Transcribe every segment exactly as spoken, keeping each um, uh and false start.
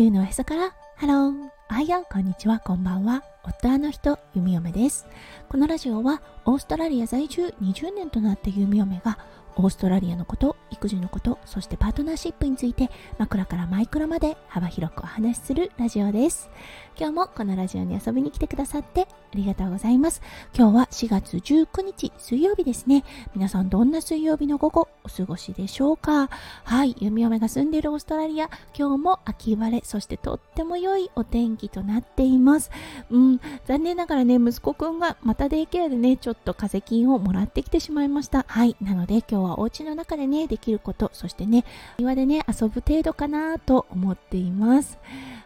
球のおへそからハロー、おはよう、こんにちは、こんばんは。夫の人、ゆみよめです。このラジオはオーストラリア在住にじゅうねんとなったゆみよめがオーストラリアのこと、育児のこと、そしてパートナーシップについて枕からマイクロまで幅広くお話しするラジオです。今日もこのラジオに遊びに来てくださってありがとうございます。今日はしがつじゅうくにち水曜日ですね。皆さんどんな水曜日の午後お過ごしでしょうか。はい、ゆみよめが住んでいるオーストラリア、今日も秋晴れ、そしてとっても良いお天気となっています。うん、残念ながらね、息子くんがまたデイケアでね、ちょっと風邪菌をもらってきてしまいました。はい、なので今日今日はお家の中でねできること、そしてね庭でね遊ぶ程度かなと思っています。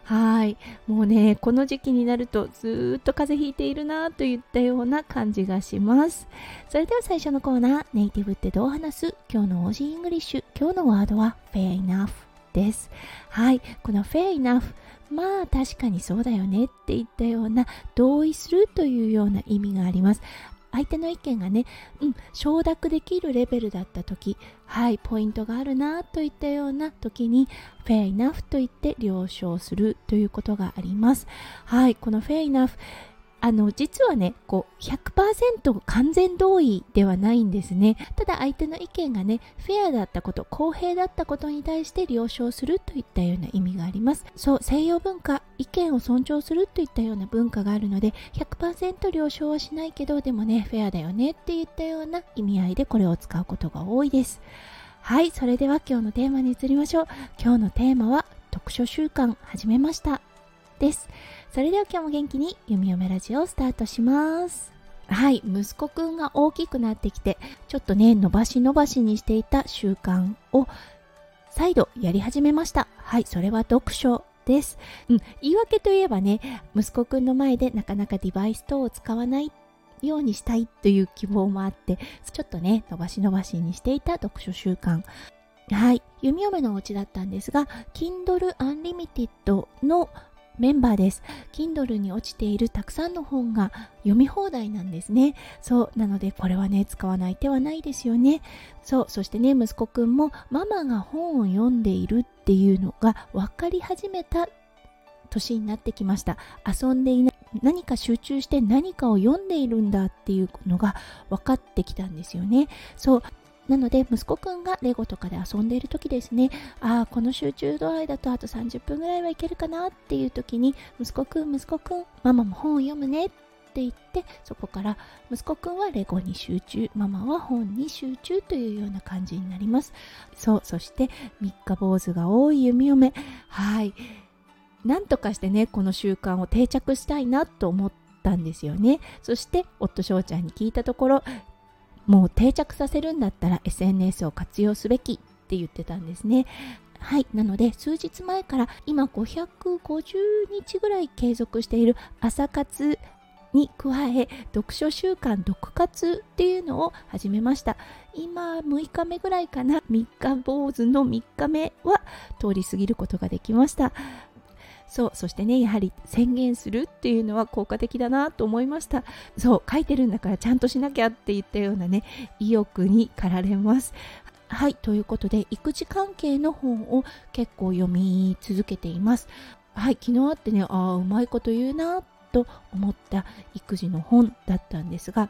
はい、もうねこの時期になるとずっと風邪ひいているなといったような感じがします。それでは最初のコーナー、ネイティブってどう話す、今日のオージーイングリッシュ、今日のワードは Fair Enough です。はい、この Fair Enough、まあ確かにそうだよねっていったような、同意するというような意味があります。相手の意見がね、うん、承諾できるレベルだった時、はい、ポイントがあるなといったような時に Fair enough と言って了承するということがあります。はい、この Fair enough、あの実はねこう ひゃくパーセント 完全同意ではないんですね。ただ相手の意見がねフェアだったこと、公平だったことに対して了承するといったような意味があります。そう、西洋文化、意見を尊重するといったような文化があるので ひゃくパーセント 了承はしないけど、でもねフェアだよねっていったような意味合いでこれを使うことが多いです。はい、それでは今日のテーマに移りましょう。今日のテーマは読書習慣始めましたです。それでは今日も元気にゆみよめラジオをスタートします。はい、息子くんが大きくなってきてちょっとね伸ばし伸ばしにしていた習慣を再度やり始めました。はい、それは読書です。うん、言い訳といえばね、息子くんの前でなかなかデバイス等を使わないようにしたいという希望もあって、ちょっとね伸ばし伸ばしにしていた読書習慣、はい、ゆみよめのお家だったんですが Kindle Unlimited のメンバーです。 Kindle に落ちているたくさんの本が読み放題なんですね。そうなのでこれはね使わない手はないですよね。そう、そしてね息子くんもママが本を読んでいるっていうのが分かり始めた年になってきました。遊んでいない、何か集中して何かを読んでいるんだっていうのが分かってきたんですよね。そうなので息子くんがレゴとかで遊んでいる時ですね、ああこの集中度合いだとあとさんじゅっぷんぐらいはいけるかなっていう時に、息子くん息子くんママも本を読むねって言って、そこから息子くんはレゴに集中、ママは本に集中というような感じになります。そう、そして三日坊主が多いゆみよめ、はい、なんとかしてねこの習慣を定着したいなと思ったんですよね。そして夫翔ちゃんに聞いたところ、もう定着させるんだったら エスエヌエス を活用すべきって言ってたんですね。はい、なので数日前から今ごひゃくごじゅうにちぐらい継続している朝活に加え読書習慣読活っていうのを始めました。今むいかめぐらいかな、みっかぼうずのみっかめは通り過ぎることができました。そう、そしてねやはり宣言するっていうのは効果的だなと思いました。そう、書いてるんだからちゃんとしなきゃっていったようなね意欲に駆られます。はい、ということで育児関係の本を結構読み続けています。はい、昨日あってね、ああうまいこと言うなと思った育児の本だったんですが、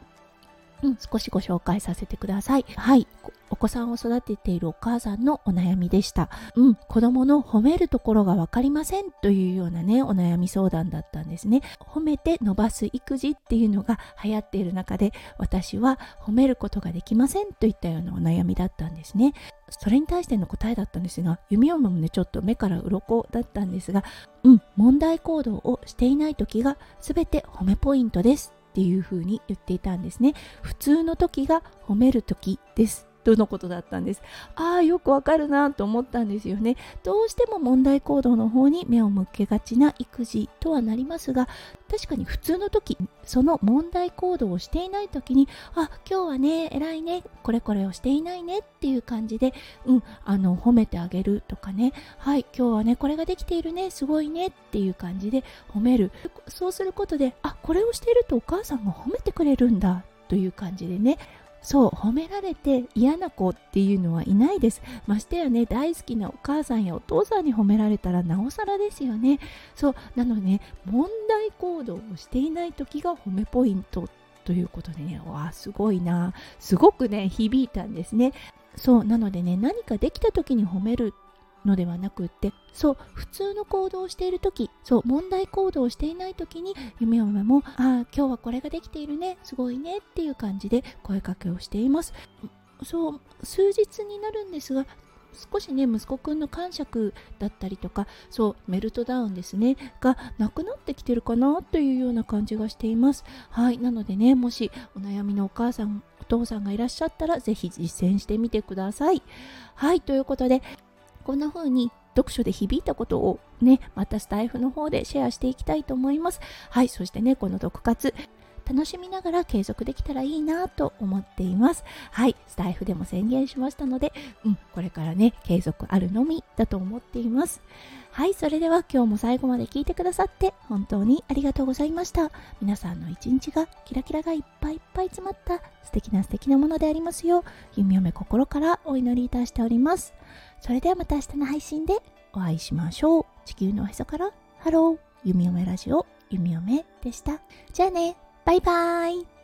うん、少しご紹介させてください。はい、お子さんを育てているお母さんのお悩みでした。うん、子供の褒めるところが分かりませんというようなね、お悩み相談だったんですね。褒めて伸ばす育児っていうのが流行っている中で、私は褒めることができませんといったようなお悩みだったんですね。それに対しての答えだったんですが、ゆみよめもね、ちょっと目から鱗だったんですが、うん、問題行動をしていない時が全て褒めポイントです。っていう風に言っていたんですね。普通の時が褒める時ですとのことだったんです。あーよくわかるなと思ったんですよね。どうしても問題行動の方に目を向けがちな育児とはなりますが、確かに普通の時、その問題行動をしていない時に、あ今日はね偉いね、これこれをしていないねっていう感じで、うん、あの褒めてあげるとかね、はい今日はねこれができているね、すごいねっていう感じで褒める。そうすることで、あこれをしているとお母さんが褒めてくれるんだという感じでね、そう、褒められて嫌な子っていうのはいないです。ましてやね、大好きなお母さんやお父さんに褒められたらなおさらですよね。そうなのね、問題行動をしていない時が褒めポイントということでね、わあすごいな、すごくね響いたんですね。そうなのでね、何かできた時に褒めるのではなくって、そう普通の行動をしている時、そう問題行動をしていない時に、ゆめおめもああ今日はこれができているね、すごいねっていう感じで声かけをしています。そう数日になるんですが、少しね息子くんの感触だったりとか、そうメルトダウンですねがなくなってきてるかなというような感じがしています。はい、なのでね、もしお悩みのお母さんお父さんがいらっしゃったら、ぜひ実践してみてください。はい、ということで、こんな風に読書で響いたことをね、またスタイフの方でシェアしていきたいと思います。はい、そしてね、この読活楽しみながら継続できたらいいなと思っています。はい、スタイフでも宣言しましたので、うん、これからね、継続あるのみだと思っています。はい、それでは今日も最後まで聞いてくださって本当にありがとうございました。皆さんの一日がキラキラがいっぱいいっぱい詰まった素敵な素敵なものでありますよう、ゆみおめ心からお祈りいたしております。それではまた明日の配信でお会いしましょう。地球のおへそからハロー、ゆみおめラジオ、ゆみおめでした。じゃあね。バイバイ。